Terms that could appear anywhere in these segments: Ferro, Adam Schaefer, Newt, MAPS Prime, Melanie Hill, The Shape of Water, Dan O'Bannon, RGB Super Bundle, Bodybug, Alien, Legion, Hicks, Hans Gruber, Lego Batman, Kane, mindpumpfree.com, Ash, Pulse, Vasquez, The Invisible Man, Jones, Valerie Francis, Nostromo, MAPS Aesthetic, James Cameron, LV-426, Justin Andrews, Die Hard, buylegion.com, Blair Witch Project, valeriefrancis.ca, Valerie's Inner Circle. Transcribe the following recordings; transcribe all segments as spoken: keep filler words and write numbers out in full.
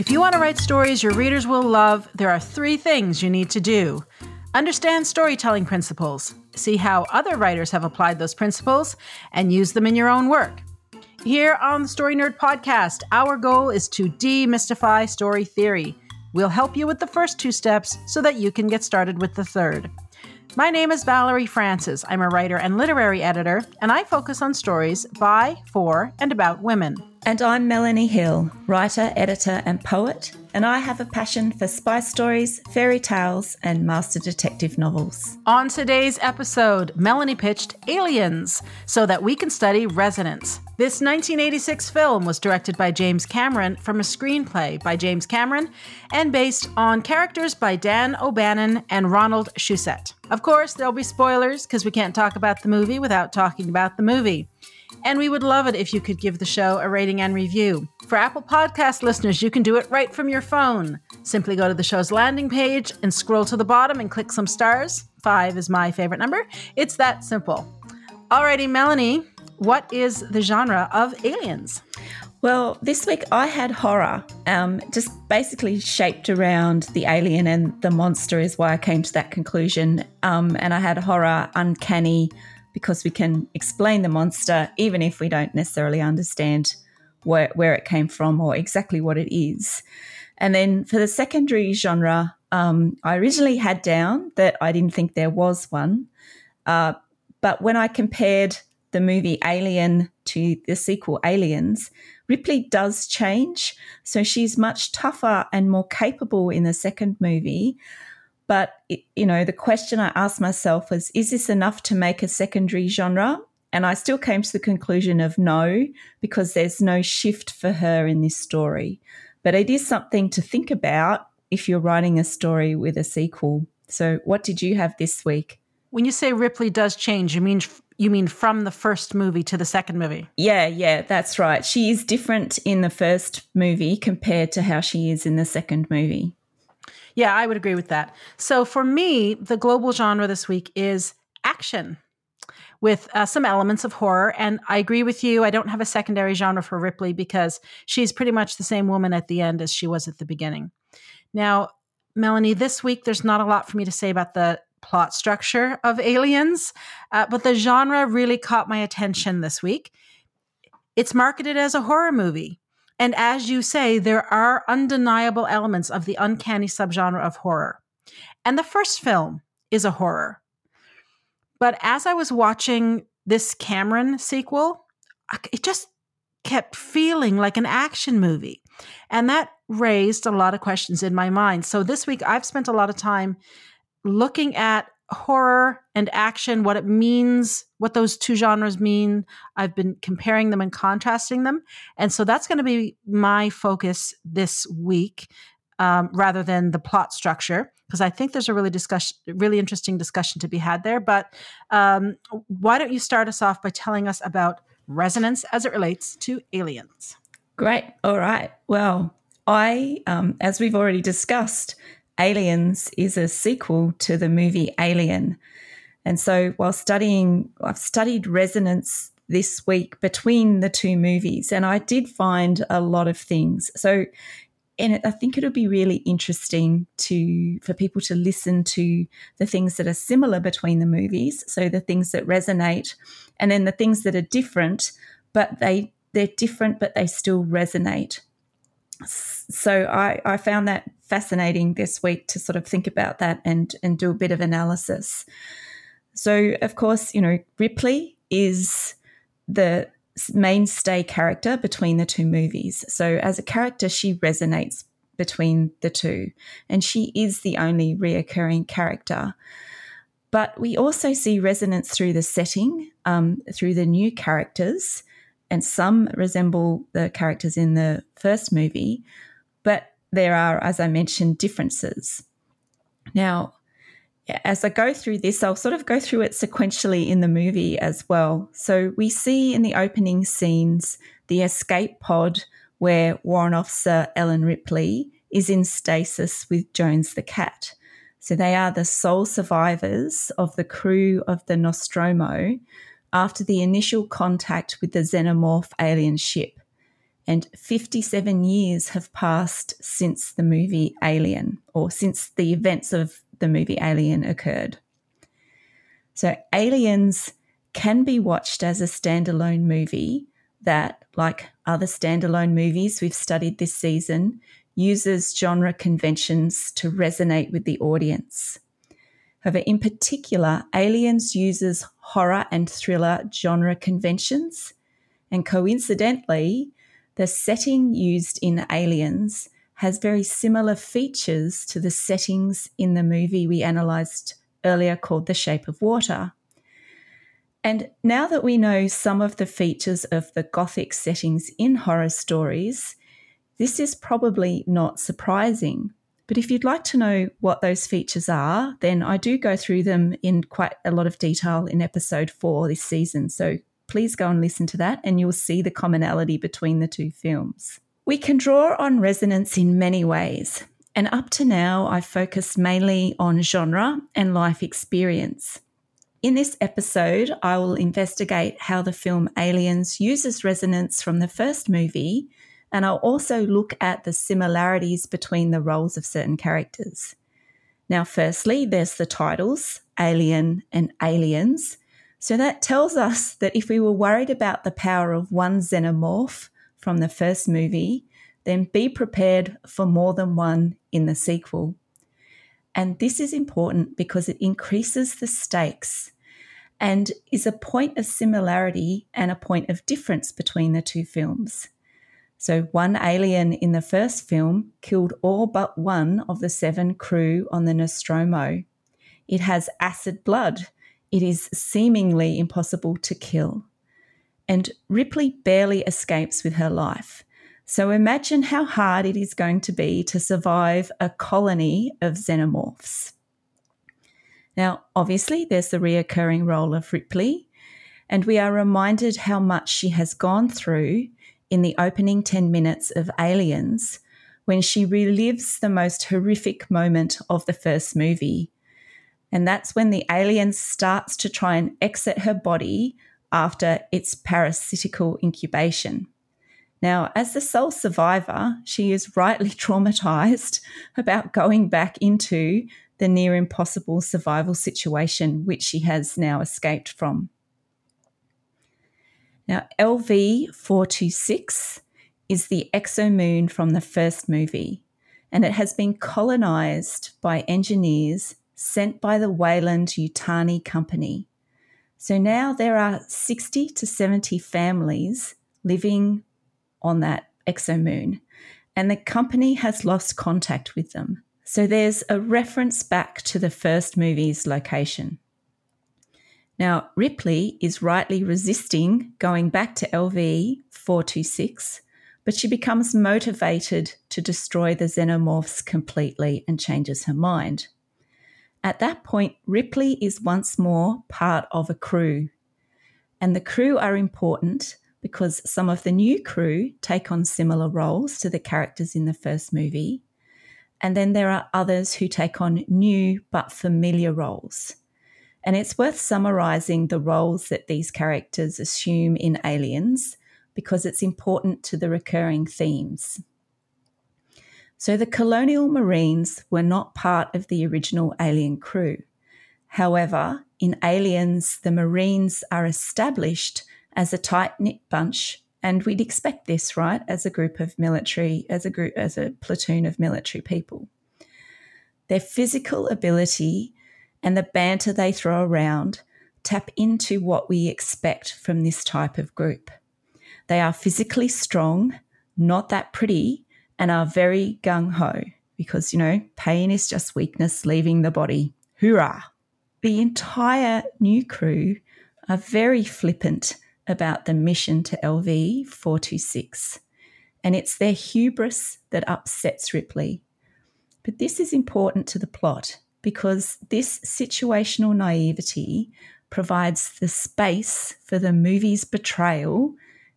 If you want to write stories your readers will love, there are three things you need to do. Understand storytelling principles, see how other writers have applied those principles, and use them in your own work. Here on the Story Nerd Podcast, our goal is to demystify story theory. We'll help you with the first two steps so that you can get started with the third. My name is Valerie Francis. I'm a writer and literary editor, and I focus on stories by, for, and about women. And I'm Melanie Hill, writer, editor, and poet, and I have a passion for spy stories, fairy tales, and master detective novels. On today's episode, Melanie pitched Aliens so that we can study resonance. This nineteen eighty-six film was directed by James Cameron from a screenplay by James Cameron and based on characters by Dan O'Bannon and Ronald Shusett. Of course, there'll be spoilers because we can't talk about the movie without talking about the movie. And we would love it if you could give the show a rating and review. For Apple Podcast listeners, you can do it right from your phone. Simply go to the show's landing page and scroll to the bottom and click some stars. Five is my favorite number. It's that simple. Alrighty, Melanie, what is the genre of Aliens? Well, this week I had horror, um, just basically shaped around the alien and the monster is why I came to that conclusion. Um, and I had horror, uncanny, because we can explain the monster even if we don't necessarily understand where, where it came from or exactly what it is. And then for the secondary genre, um, I originally had down that I didn't think there was one. Uh, but when I compared the movie Alien to the sequel Aliens, Ripley does change. So she's much tougher and more capable in the second movie. But, you know, the question I asked myself was, is this enough to make a secondary genre? And I still came to the conclusion of no, because there's no shift for her in this story. But it is something to think about if you're writing a story with a sequel. So what did you have this week? When you say Ripley does change, you mean you mean from the first movie to the second movie? Yeah, yeah, that's right. She is different in the first movie compared to how she is in the second movie. Yeah, I would agree with that. So for me, the global genre this week is action with uh, some elements of horror. And I agree with you. I don't have a secondary genre for Ripley because she's pretty much the same woman at the end as she was at the beginning. Now, Melanie, this week, there's not a lot for me to say about the plot structure of Aliens, uh, but the genre really caught my attention this week. It's marketed as a horror movie. And as you say, there are undeniable elements of the uncanny subgenre of horror. And the first film is a horror. But as I was watching this Cameron sequel, it just kept feeling like an action movie. And that raised a lot of questions in my mind. So this week, I've spent a lot of time looking at horror and action, what it means, what those two genres mean. I've been comparing them and contrasting them. And so that's going to be my focus this week, um, rather than the plot structure, because I think there's a really discussion, really interesting discussion to be had there. But um, why don't you start us off by telling us about resonance as it relates to Aliens? Great. All right. Well, I, um, as we've already discussed, Aliens is a sequel to the movie Alien. And so while studying, I've studied resonance this week between the two movies, and I did find a lot of things. So and I think it'll be really interesting to for people to listen to the things that are similar between the movies, so the things that resonate, and then the things that are different, but they, they're different but they still resonate. So I, I found that fascinating this week to sort of think about that and, and do a bit of analysis. So, of course, you know, Ripley is the mainstay character between the two movies. So as a character, she resonates between the two, and she is the only reoccurring character. But we also see resonance through the setting, um, through the new characters, and some resemble the characters in the first movie, but there are, as I mentioned, differences. Now, as I go through this, I'll sort of go through it sequentially in the movie as well. So we see in the opening scenes the escape pod where Warrant Officer Ellen Ripley is in stasis with Jones the cat. So they are the sole survivors of the crew of the Nostromo after the initial contact with the xenomorph alien ship. and fifty-seven years have passed since the movie Alien, or since the events of the movie Alien occurred. So Aliens can be watched as a standalone movie that, like other standalone movies we've studied this season, uses genre conventions to resonate with the audience. However, in particular, Aliens uses horror and thriller genre conventions, and coincidentally, the setting used in Aliens has very similar features to the settings in the movie we analysed earlier called The Shape of Water. And now that we know some of the features of the Gothic settings in horror stories, this is probably not surprising. But if you'd like to know what those features are, then I do go through them in quite a lot of detail in episode four this season. So please go and listen to that and you'll see the commonality between the two films. We can draw on resonance in many ways. And up to now, I've focused mainly on genre and life experience. In this episode, I will investigate how the film Aliens uses resonance from the first movie, and I'll also look at the similarities between the roles of certain characters. Now, firstly, there's the titles, Alien and Aliens. So that tells us that if we were worried about the power of one xenomorph from the first movie, then be prepared for more than one in the sequel. And this is important because it increases the stakes and is a point of similarity and a point of difference between the two films. So one alien in the first film killed all but one of the seven crew on the Nostromo. It has acid blood. It is seemingly impossible to kill. And Ripley barely escapes with her life. So imagine how hard it is going to be to survive a colony of xenomorphs. Now, obviously, there's the reoccurring role of Ripley, and we are reminded how much she has gone through in the opening ten minutes of Aliens when she relives the most horrific moment of the first movie. And that's when the alien starts to try and exit her body after its parasitical incubation. Now, as the sole survivor, she is rightly traumatised about going back into the near impossible survival situation which she has now escaped from. Now, L V four twenty-six is the exomoon from the first movie, and it has been colonised by engineers sent by the Weyland-Yutani company. So now there are sixty to seventy families living on that exomoon, and the company has lost contact with them. So there's a reference back to the first movie's location. Now, Ripley is rightly resisting going back to L V four twenty-six, but she becomes motivated to destroy the xenomorphs completely and changes her mind. At that point, Ripley is once more part of a crew, and the crew are important because some of the new crew take on similar roles to the characters in the first movie, and then there are others who take on new but familiar roles. And it's worth summarising the roles that these characters assume in Aliens because it's important to the recurring themes. So the colonial marines were not part of the original alien crew. However, in Aliens, the marines are established as a tight-knit bunch, and we'd expect this, right, as a group of military, as a group, as a platoon of military people. Their physical ability and the banter they throw around tap into what we expect from this type of group. They are physically strong, not that pretty, and are very gung-ho because, you know, pain is just weakness leaving the body. Hoorah! The entire new crew are very flippant about the mission to L V four twenty-six, and it's their hubris that upsets Ripley. But this is important to the plot because this situational naivety provides the space for the movie's betrayal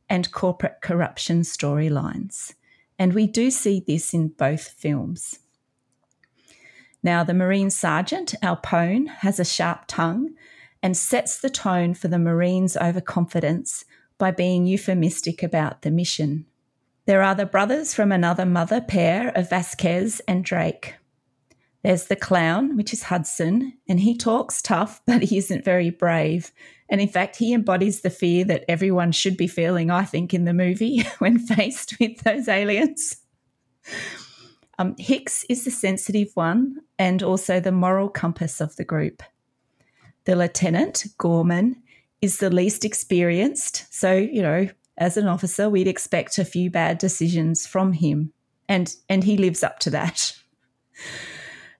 and corporate corruption storylines, and we do see this in both films. Now, the Marine Sergeant, Alpone, has a sharp tongue and sets the tone for the Marines' overconfidence by being euphemistic about the mission. There are the brothers from another mother pair of Vasquez and Drake. There's the clown, which is Hudson, and he talks tough, but he isn't very brave. And in fact, he embodies the fear that everyone should be feeling, I think, in the movie when faced with those aliens. Um, Hicks is the sensitive one and also the moral compass of the group. The lieutenant, Gorman, is the least experienced. So, you know, as an officer, we'd expect a few bad decisions from him, and, and he lives up to that.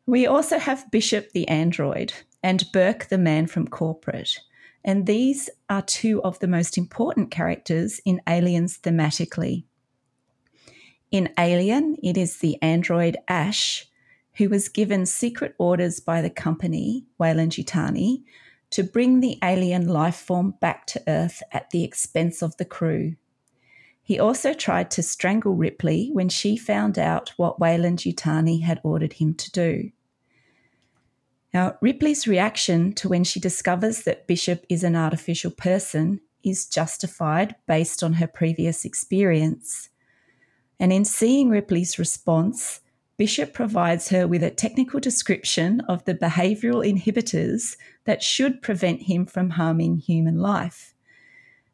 We also have Bishop the android and Burke the man from corporate, and these are two of the most important characters in Aliens thematically. In Alien, it is the android Ash who was given secret orders by the company, Weyland-Yutani, to bring the alien life form back to Earth at the expense of the crew. He also tried to strangle Ripley when she found out what Weyland-Yutani had ordered him to do. Now, Ripley's reaction to when she discovers that Bishop is an artificial person is justified based on her previous experience. And in seeing Ripley's response, Bishop provides her with a technical description of the behavioural inhibitors that should prevent him from harming human life.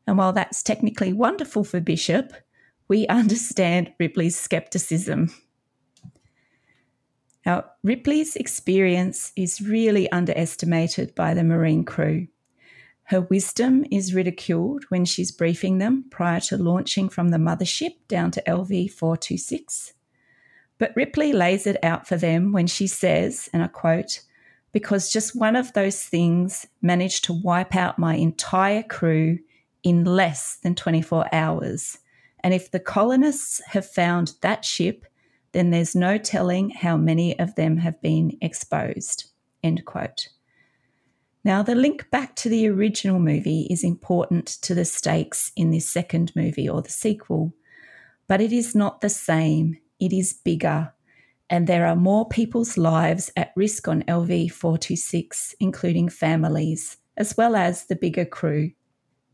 And while that's technically wonderful for Bishop, we understand Ripley's scepticism. Now, Ripley's experience is really underestimated by the Marine crew. Her wisdom is ridiculed when she's briefing them prior to launching from the mothership down to L V four twenty-six. But Ripley lays it out for them when she says, and I quote, "Because just one of those things managed to wipe out my entire crew in less than twenty-four hours. And if the colonists have found that ship, then there's no telling how many of them have been exposed," end quote. Now, the link back to the original movie is important to the stakes in this second movie or the sequel, but it is not the same. It is bigger, and there are more people's lives at risk on L V four twenty-six, including families, as well as the bigger crew.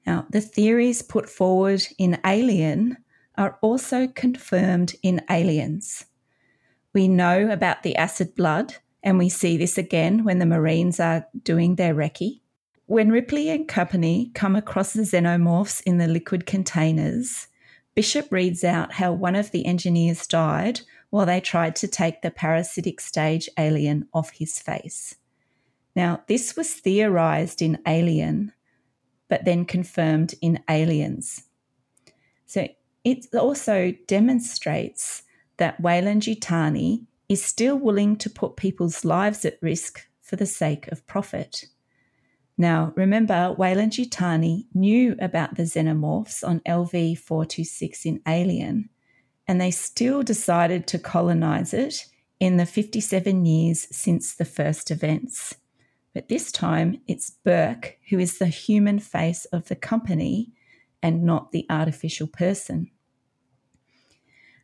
Now, the theories put forward in Alien are also confirmed in Aliens. We know about the acid blood, and we see this again when the Marines are doing their recce. When Ripley and company come across the xenomorphs in the liquid containers, Bishop reads out how one of the engineers died while they tried to take the parasitic stage alien off his face. Now, this was theorised in Alien, but then confirmed in Aliens. So it also demonstrates that Weyland-Yutani is still willing to put people's lives at risk for the sake of profit. Now, remember, Weyland-Yutani knew about the xenomorphs on L V four twenty-six in Alien, and they still decided to colonise it in the fifty-seven years since the first events. But this time it's Burke who is the human face of the company and not the artificial person.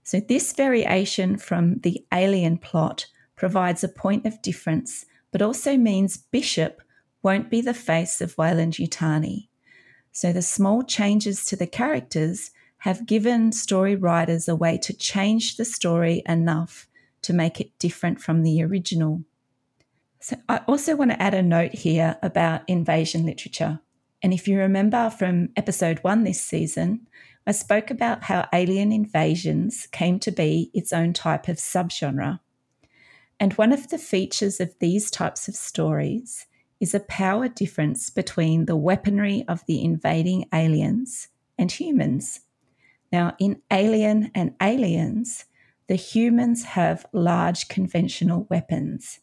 So this variation from the Alien plot provides a point of difference, but also means Bishop won't be the face of Weyland-Yutani. So the small changes to the characters have given story writers a way to change the story enough to make it different from the original. So I also want to add a note here about invasion literature. And if you remember from episode one this season, I spoke about how alien invasions came to be its own type of subgenre. And one of the features of these types of stories is a power difference between the weaponry of the invading aliens and humans. Now, in Alien and Aliens, the humans have large conventional weapons.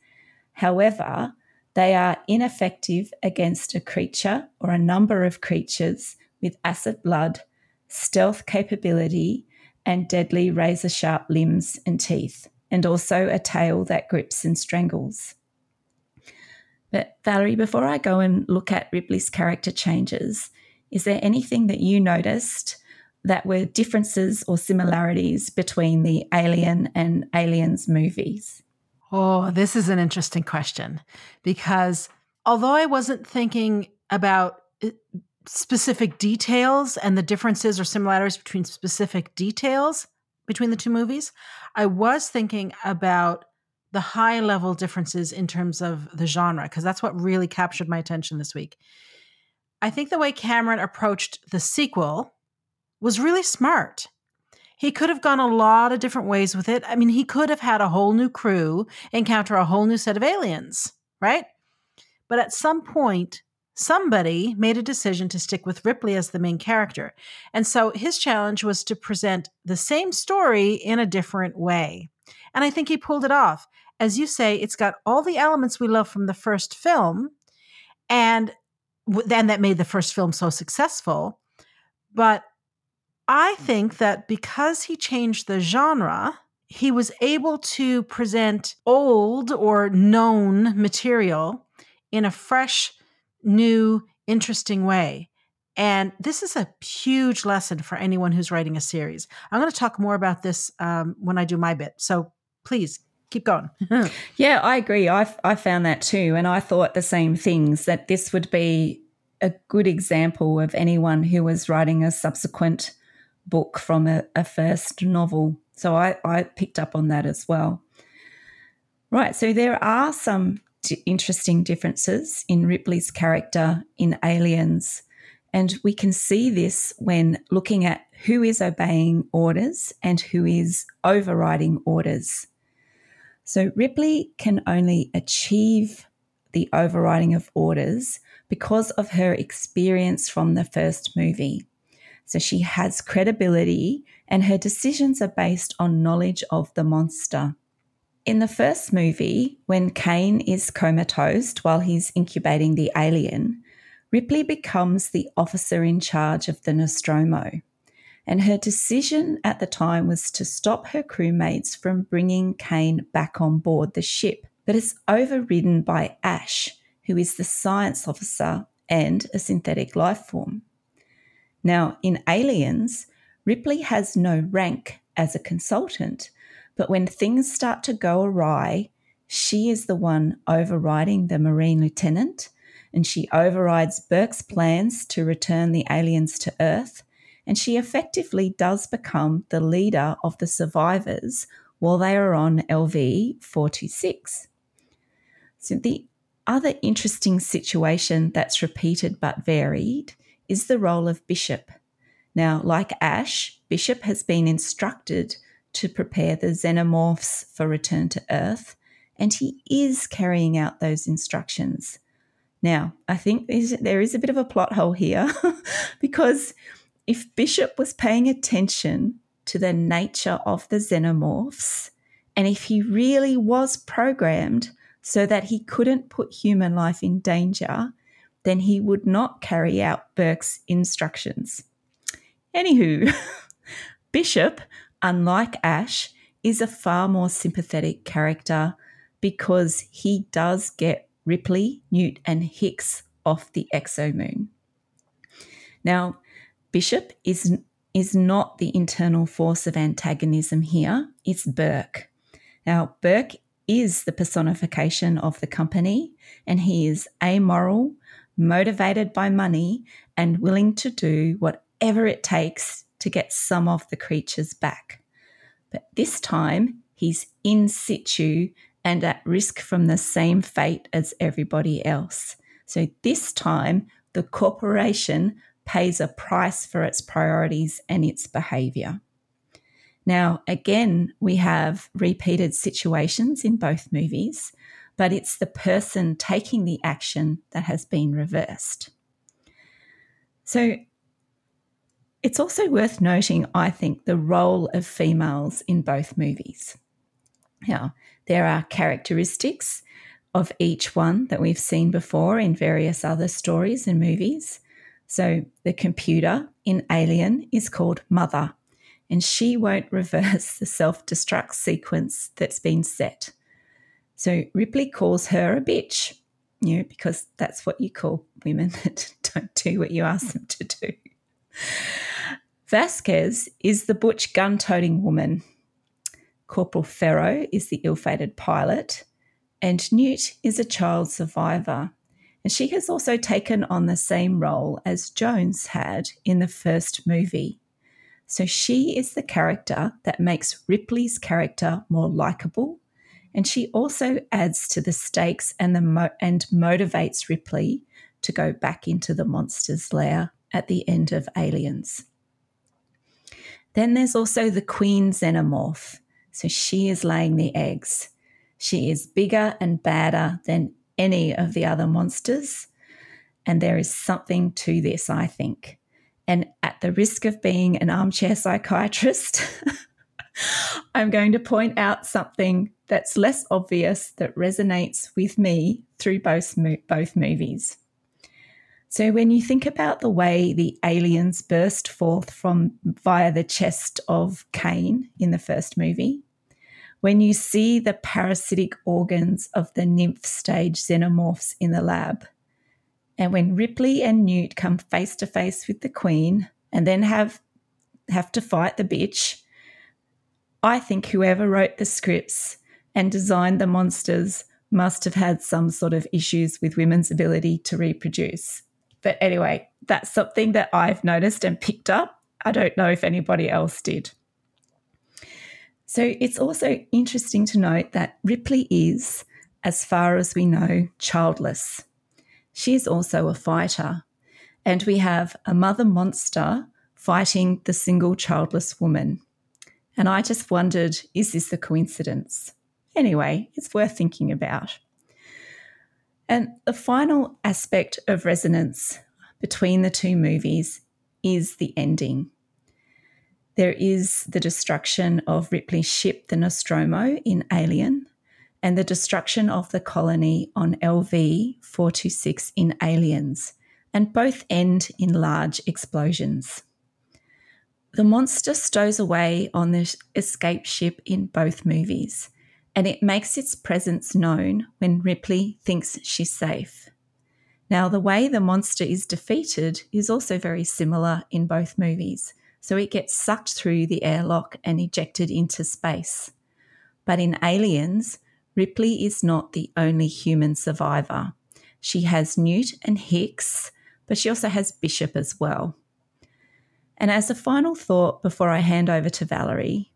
However, they are ineffective against a creature or a number of creatures with acid blood, stealth capability, and deadly razor-sharp limbs and teeth, and also a tail that grips and strangles. But Valerie, before I go and look at Ripley's character changes, is there anything that you noticed that were differences or similarities between the Alien and Aliens movies? Oh, this is an interesting question, because although I wasn't thinking about specific details and the differences or similarities between specific details, between the two movies. I was thinking about the high level differences in terms of the genre, because that's what really captured my attention this week. I think the way Cameron approached the sequel was really smart. He could have gone a lot of different ways with it. I mean, he could have had a whole new crew encounter a whole new set of aliens, right? But at some point, somebody made a decision to stick with Ripley as the main character. And so his challenge was to present the same story in a different way. And I think he pulled it off. As you say, it's got all the elements we love from the first film, and then that made the first film so successful. But I think that because he changed the genre, he was able to present old or known material in a fresh, new, interesting way. And this is a huge lesson for anyone who's writing a series. I'm going to talk more about this um, when I do my bit. So please keep going. Yeah, I agree. I, I found that too. And I thought the same things, that this would be a good example of anyone who was writing a subsequent book from a, a first novel. So I, I picked up on that as well. Right. So there are some d- interesting differences in Ripley's character in Aliens. And we can see this when looking at who is obeying orders and who is overriding orders. So Ripley can only achieve the overriding of orders because of her experience from the first movie. So she has credibility and her decisions are based on knowledge of the monster. In the first movie, when Kane is comatose while he's incubating the alien, Ripley becomes the officer in charge of the Nostromo, and her decision at the time was to stop her crewmates from bringing Kane back on board the ship. But it's overridden by Ash, who is the science officer and a synthetic life form. Now, in Aliens, Ripley has no rank as a consultant, but when things start to go awry, she is the one overriding the Marine Lieutenant, and she overrides Burke's plans to return the aliens to Earth, and she effectively does become the leader of the survivors while they are on L V four twenty-six. So the other interesting situation that's repeated but varied is the role of Bishop. Now, like Ash, Bishop has been instructed to prepare the xenomorphs for return to Earth, and he is carrying out those instructions. Now, I think there is a bit of a plot hole here because if Bishop was paying attention to the nature of the xenomorphs, and if he really was programmed so that he couldn't put human life in danger, then he would not carry out Burke's instructions. Anywho, Bishop, unlike Ash, is a far more sympathetic character because he does get Ripley, Newt and Hicks off the exomoon. Now, Bishop is, is not the internal force of antagonism here. It's Burke. Now, Burke is the personification of the company, and he is amoral, motivated by money and willing to do whatever it takes to get some of the creatures back. But this time, he's in situ and at risk from the same fate as everybody else. So this time, the corporation pays a price for its priorities and its behaviour. Now, again, we have repeated situations in both movies, but it's the person taking the action that has been reversed. So it's also worth noting, I think, the role of females in both movies. Now, there are characteristics of each one that we've seen before in various other stories and movies. So the computer in Alien is called Mother, and she won't reverse the self-destruct sequence that's been set. So Ripley calls her a bitch, you know, because that's what you call women that don't do what you ask them to do. Vasquez is the butch gun-toting woman. Corporal Ferro is the ill-fated pilot, and Newt is a child survivor. And she has also taken on the same role as Jones had in the first movie. So she is the character that makes Ripley's character more likable, and she also adds to the stakes and the mo- and motivates Ripley to go back into the monster's lair at the end of Aliens. Then there's also the Queen Xenomorph. So she is laying the eggs. She is bigger and badder than any of the other monsters, and there is something to this, I think. And at the risk of being an armchair psychiatrist, I'm going to point out something that's less obvious that resonates with me through both, both movies. So when you think about the way the aliens burst forth from via the chest of Kane in the first movie, when you see the parasitic organs of the nymph stage xenomorphs in the lab, and when Ripley and Newt come face to face with the Queen and then have have to fight the bitch, I think whoever wrote the scripts and designed the monsters must have had some sort of issues with women's ability to reproduce. But anyway, that's something that I've noticed and picked up. I don't know if anybody else did. So it's also interesting to note that Ripley is, as far as we know, childless. She is also a fighter, and we have a mother monster fighting the single childless woman. And I just wondered, is this a coincidence? Anyway, it's worth thinking about. And the final aspect of resonance between the two movies is the ending. There is the destruction of Ripley's ship, the Nostromo, in Alien, and the destruction of the colony on L V four twenty-six in Aliens, and both end in large explosions. The monster stows away on the escape ship in both movies, and it makes its presence known when Ripley thinks she's safe. Now, the way the monster is defeated is also very similar in both movies. So it gets sucked through the airlock and ejected into space. But in Aliens, Ripley is not the only human survivor. She has Newt and Hicks, but she also has Bishop as well. And as a final thought before I hand over to Valerie,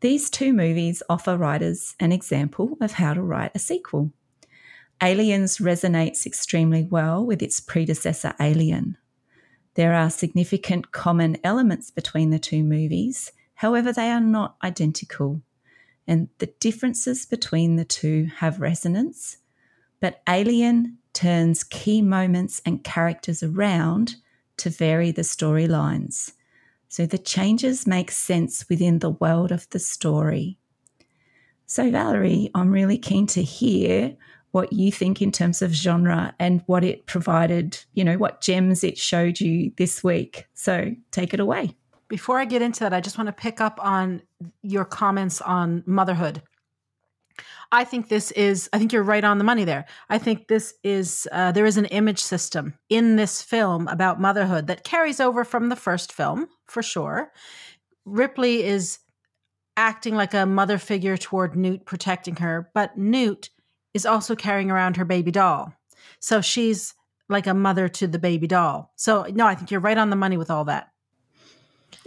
these two movies offer writers an example of how to write a sequel. Aliens resonates extremely well with its predecessor, Alien. There are significant common elements between the two movies, however, they are not identical, and the differences between the two have resonance, but Alien turns key moments and characters around to vary the storylines. So the changes make sense within the world of the story. So Valerie, I'm really keen to hear what you think in terms of genre and what it provided, you know, what gems it showed you this week. So take it away. Before I get into that, I just want to pick up on your comments on motherhood. I think this is, I think you're right on the money there. I think this is, uh, there is an image system in this film about motherhood that carries over from the first film, for sure. Ripley is acting like a mother figure toward Newt, protecting her, but Newt is also carrying around her baby doll. So she's like a mother to the baby doll. So no, I think you're right on the money with all that.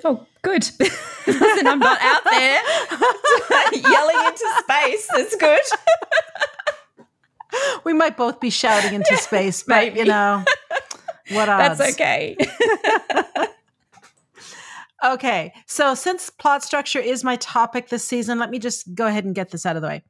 Oh, good. Listen, I'm not out there yelling into space. That's good. We might both be shouting into yeah, space, but, maybe. You know, what odds? That's okay. Okay, so since plot structure is my topic this season, let me just go ahead and get this out of the way.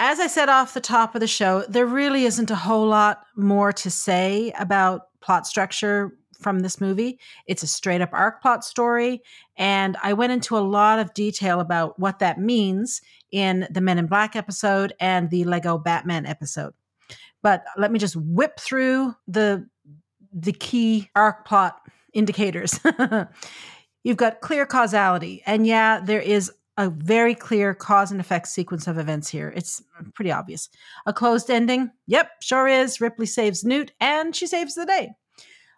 As I said off the top of the show, there really isn't a whole lot more to say about plot structure from this movie. It's a straight up arc plot story. And I went into a lot of detail about what that means in the Men in Black episode and the Lego Batman episode. But let me just whip through the, the key arc plot indicators. You've got clear causality. And yeah, there is a very clear cause and effect sequence of events here. It's pretty obvious. A closed ending. Yep, sure is. Ripley saves Newt and she saves the day.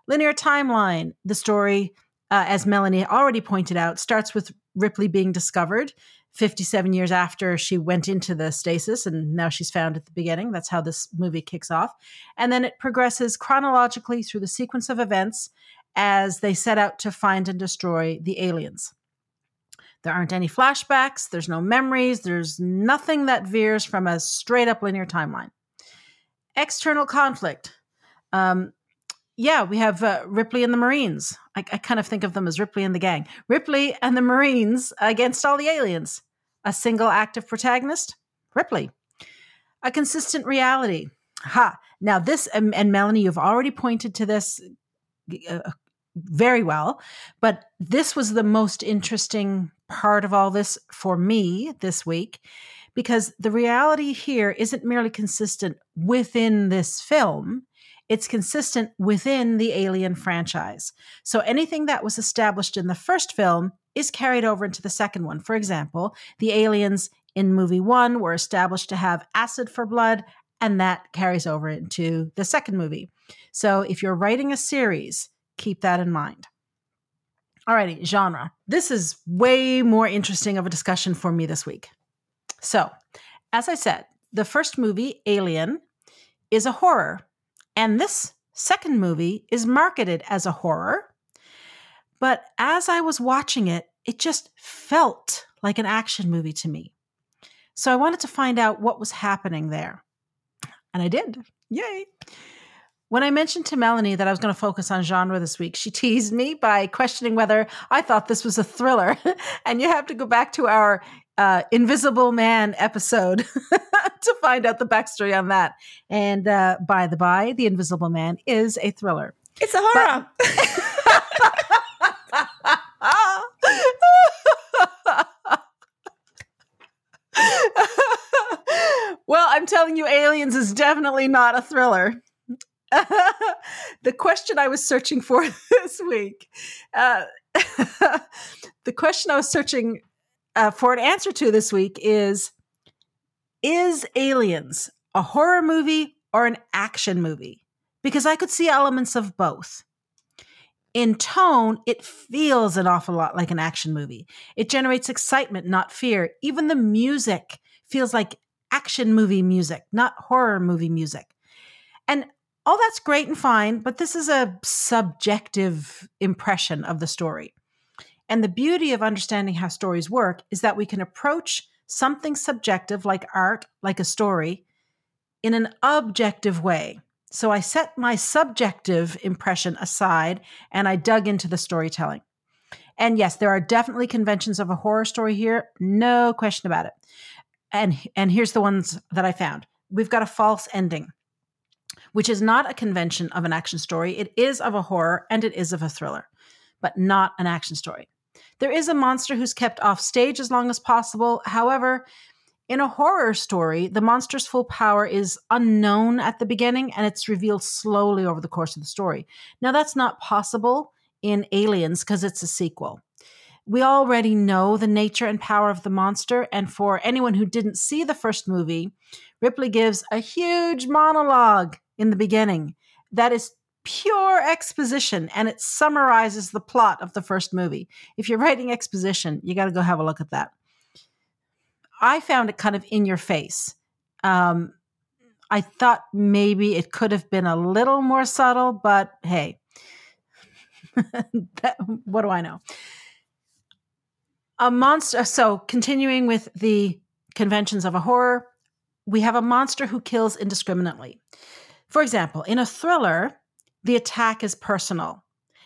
Linear timeline. The story, uh, as Melanie already pointed out, starts with Ripley being discovered fifty-seven years after she went into the stasis, and now she's found at the beginning. That's how this movie kicks off. And then it progresses chronologically through the sequence of events as they set out to find and destroy the aliens. There aren't any flashbacks, there's no memories, there's nothing that veers from a straight up linear timeline. External conflict. Um, yeah, we have uh, Ripley and the Marines. I, I kind of think of them as Ripley and the gang. Ripley and the Marines against all the aliens. A single active protagonist, Ripley. A consistent reality. Ha! Now this, and, and Melanie, you've already pointed to this uh, very well, but this was the most interesting part of all this for me this week, because the reality here isn't merely consistent within this film, it's consistent within the Alien franchise. So anything that was established in the first film is carried over into the second one. For example, the aliens in movie one were established to have acid for blood, and that carries over into the second movie. So if you're writing a series, keep that in mind. Alrighty, genre. This is way more interesting of a discussion for me this week. So, as I said, the first movie, Alien, is a horror. And this second movie is marketed as a horror. But as I was watching it, it just felt like an action movie to me. So I wanted to find out what was happening there. And I did. Yay! When I mentioned to Melanie that I was going to focus on genre this week, she teased me by questioning whether I thought this was a thriller. And you have to go back to our uh, Invisible Man episode to find out the backstory on that. And uh, by the by, The Invisible Man is a thriller. It's a horror. But- well, I'm telling you, Aliens is definitely not a thriller. The question I was searching for this week, uh, the question I was searching uh, for an answer to this week is, is Aliens a horror movie or an action movie? Because I could see elements of both. In tone, it feels an awful lot like an action movie. It generates excitement, not fear. Even the music feels like action movie music, not horror movie music. And all that's great and fine, but this is a subjective impression of the story. And the beauty of understanding how stories work is that we can approach something subjective like art, like a story, in an objective way. So I set my subjective impression aside and I dug into the storytelling. And yes, there are definitely conventions of a horror story here, no question about it. And, and here's the ones that I found. We've got a false ending, which is not a convention of an action story. It is of a horror and it is of a thriller, but not an action story. There is a monster who's kept off stage as long as possible. However, in a horror story, the monster's full power is unknown at the beginning and it's revealed slowly over the course of the story. Now, that's not possible in Aliens because it's a sequel. We already know the nature and power of the monster. And for anyone who didn't see the first movie, Ripley gives a huge monologue in the beginning that is pure exposition, and it summarizes the plot of the first movie. If you're writing exposition, you got to go have a look at that. I found it kind of in your face. Um, I thought maybe it could have been a little more subtle, but hey, that, what do I know? A monster. So continuing with the conventions of a horror, we have a monster who kills indiscriminately. For example, in a thriller, the attack is personal.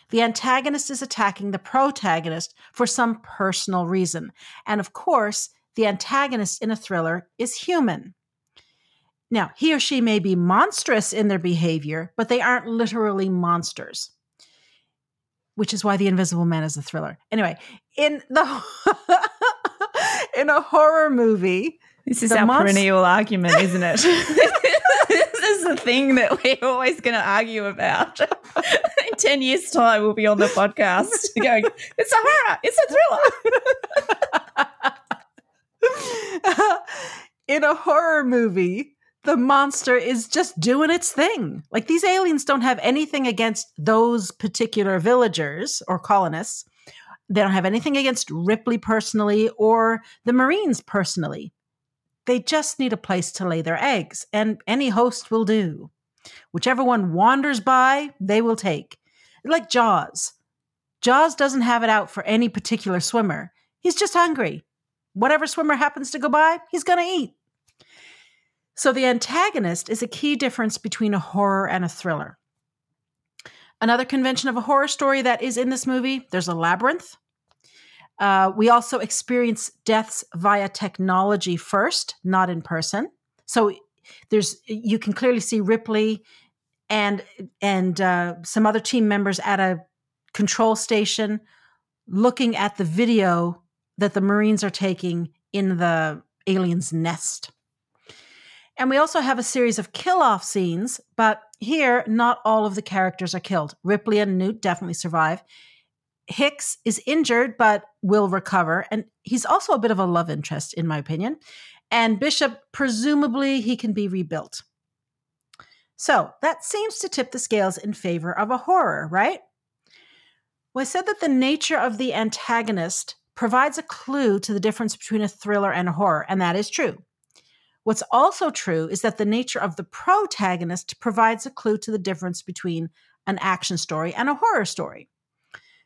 The antagonist is attacking the protagonist for some personal reason. And of course, the antagonist in a thriller is human. Now, he or she may be monstrous in their behavior, but they aren't literally monsters, which is why The Invisible Man is a thriller. Anyway, in the in a horror movie... This is our monst- perennial argument, isn't it? This is the thing that we're always going to argue about. In ten years' time, we'll be on the podcast going, it's a horror, it's a thriller. In a horror movie, the monster is just doing its thing. Like, these aliens don't have anything against those particular villagers or colonists. They don't have anything against Ripley personally or the Marines personally. They just need a place to lay their eggs, and any host will do. Whichever one wanders by, they will take. Like Jaws. Jaws doesn't have it out for any particular swimmer. He's just hungry. Whatever swimmer happens to go by, he's going to eat. So the antagonist is a key difference between a horror and a thriller. Another convention of a horror story that is in this movie, there's a labyrinth. Uh, we also experience deaths via technology first, not in person. So there's you can clearly see Ripley and and uh, some other team members at a control station looking at the video that the Marines are taking in the alien's nest. And we also have a series of kill-off scenes, but here, not all of the characters are killed. Ripley and Newt definitely survive. Hicks is injured, but will recover. And he's also a bit of a love interest, in my opinion. And Bishop, presumably, he can be rebuilt. So that seems to tip the scales in favor of a horror, right? Well, I said that the nature of the antagonist provides a clue to the difference between a thriller and a horror, and that is true. What's also true is that the nature of the protagonist provides a clue to the difference between an action story and a horror story.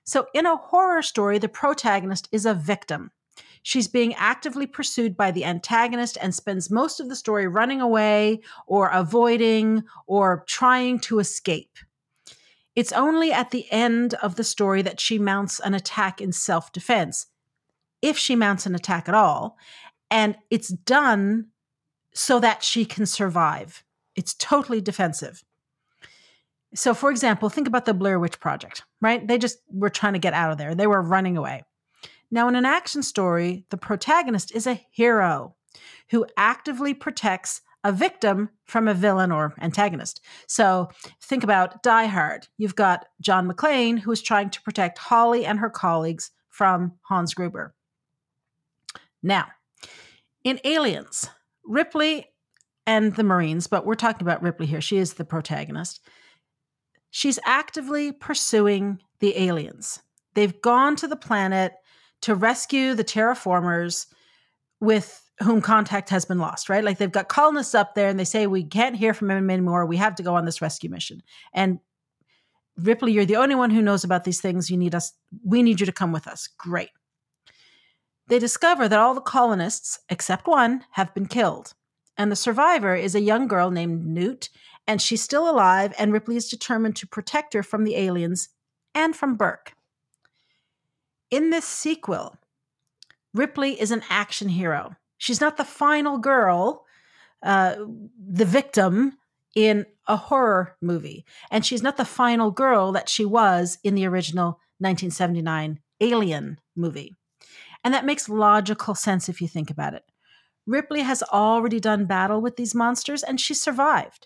So in a horror story, the protagonist is a victim. She's being actively pursued by the antagonist and spends most of the story running away or avoiding or trying to escape. It's only at the end of the story that she mounts an attack in self-defense, if she mounts an attack at all, and it's done so that she can survive. It's totally defensive. So for example, think about the Blair Witch Project, right? They just were trying to get out of there. They were running away. Now in an action story, the protagonist is a hero who actively protects a victim from a villain or antagonist. So think about Die Hard. You've got John McClane, who is trying to protect Holly and her colleagues from Hans Gruber. Now, in Aliens, Ripley and the Marines, but we're talking about Ripley here. She is the protagonist. She's actively pursuing the aliens. They've gone to the planet to rescue the terraformers with whom contact has been lost, right? Like they've got colonists up there and they say, we can't hear from him anymore. We have to go on this rescue mission. And Ripley, you're the only one who knows about these things. You need us. We need you to come with us. Great. They discover that all the colonists, except one, have been killed. And the survivor is a young girl named Newt, and she's still alive, and Ripley is determined to protect her from the aliens and from Burke. In this sequel, Ripley is an action hero. She's not the final girl, uh, the victim, in a horror movie. And she's not the final girl that she was in the original nineteen seventy-nine Alien movie. And that makes logical sense if you think about it. Ripley has already done battle with these monsters, and she survived.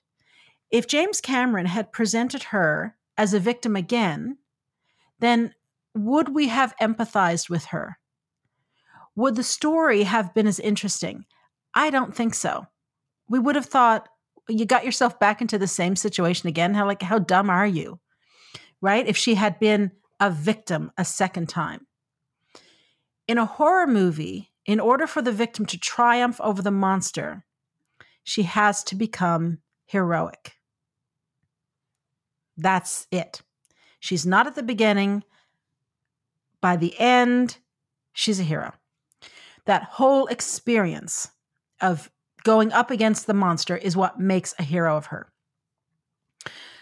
If James Cameron had presented her as a victim again, then would we have empathized with her? Would the story have been as interesting? I don't think so. We would have thought, you got yourself back into the same situation again. How, like, how dumb are you? Right? If she had been a victim a second time. In a horror movie, in order for the victim to triumph over the monster, she has to become heroic. That's it. She's not at the beginning. By the end, she's a hero. That whole experience of going up against the monster is what makes a hero of her.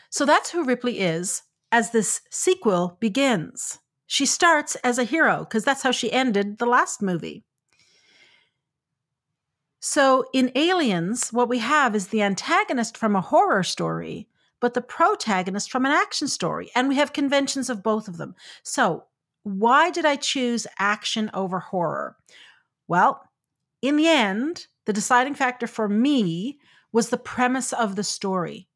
So that's who Ripley is as this sequel begins. She starts as a hero because that's how she ended the last movie. So in Aliens, what we have is the antagonist from a horror story, but the protagonist from an action story. And we have conventions of both of them. So why did I choose action over horror? Well, in the end, the deciding factor for me was the premise of the story.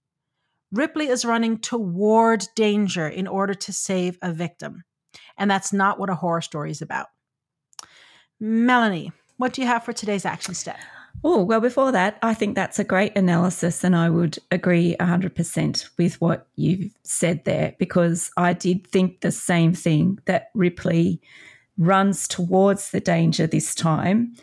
Ripley is running toward danger in order to save a victim. And that's not what a horror story is about. Melanie, what do you have for today's action step? Oh, well, before that, I think that's a great analysis and I would agree one hundred percent with what you said there because I did think the same thing, that Ripley runs towards the danger this time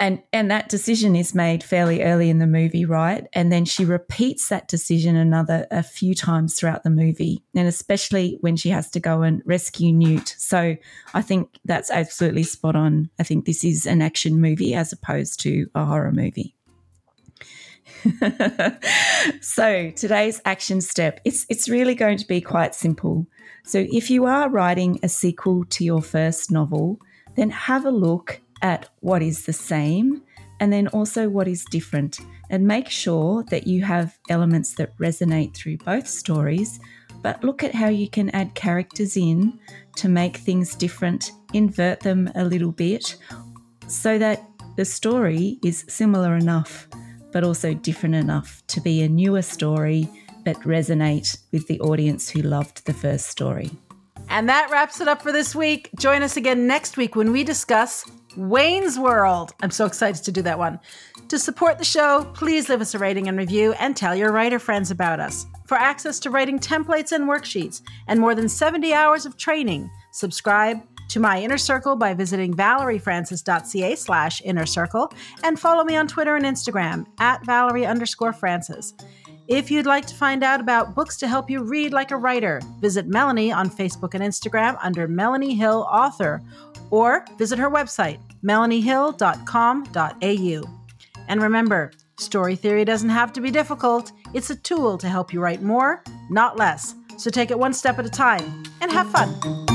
And and that decision is made fairly early in the movie, right? And then she repeats that decision another a few times throughout the movie, and especially when she has to go and rescue Newt. So I think that's absolutely spot on. I think this is an action movie as opposed to a horror movie. So today's action step, it's it's really going to be quite simple. So if you are writing a sequel to your first novel, then have a look at what is the same and then also what is different, and make sure that you have elements that resonate through both stories, but look at how you can add characters in to make things different, invert them a little bit so that the story is similar enough but also different enough to be a newer story but resonate with the audience who loved the first story. And that wraps it up for this week. Join us again next week when we discuss Wayne's World. I'm so excited to do that one. To support the show, please leave us a rating and review and tell your writer friends about us. For access to writing templates and worksheets and more than seventy hours of training, subscribe to my Inner Circle by visiting valeriefrancis.ca slash inner circle and follow me on Twitter and Instagram at Valerie underscore Francis. If you'd like to find out about books to help you read like a writer, visit Melanie on Facebook and Instagram under Melanie Hill Author, or visit her website, melanie hill dot com dot a u. And remember, story theory doesn't have to be difficult. It's a tool to help you write more, not less. So take it one step at a time and have fun.